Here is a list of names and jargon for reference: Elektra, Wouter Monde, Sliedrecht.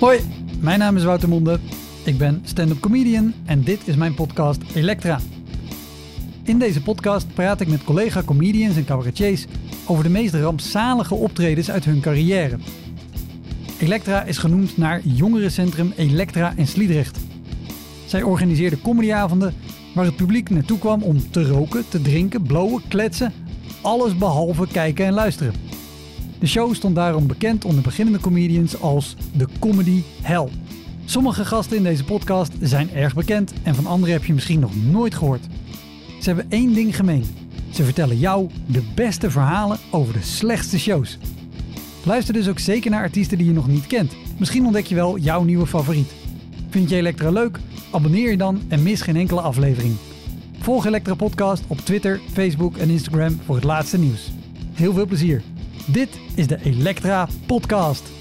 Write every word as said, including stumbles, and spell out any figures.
Hoi, mijn naam is Wouter Monde. Ik ben stand-up comedian en dit is mijn podcast Elektra. In deze podcast praat ik met collega comedians en cabaretiers over de meest rampzalige optredens uit hun carrière. Elektra is genoemd naar jongerencentrum Elektra in Sliedrecht. Zij organiseerde comedyavonden waar het publiek naartoe kwam om te roken, te drinken, blowen, kletsen, alles behalve kijken en luisteren. De show stond daarom bekend onder beginnende comedians als de comedy hell. Sommige gasten in deze podcast zijn erg bekend en van anderen heb je misschien nog nooit gehoord. Ze hebben één ding gemeen. Ze vertellen jou de beste verhalen over de slechtste shows. Luister dus ook zeker naar artiesten die je nog niet kent. Misschien ontdek je wel jouw nieuwe favoriet. Vind je Elektra leuk? Abonneer je dan en mis geen enkele aflevering. Volg Elektra Podcast op Twitter, Facebook en Instagram voor het laatste nieuws. Heel veel plezier. Dit is de Elektra Podcast.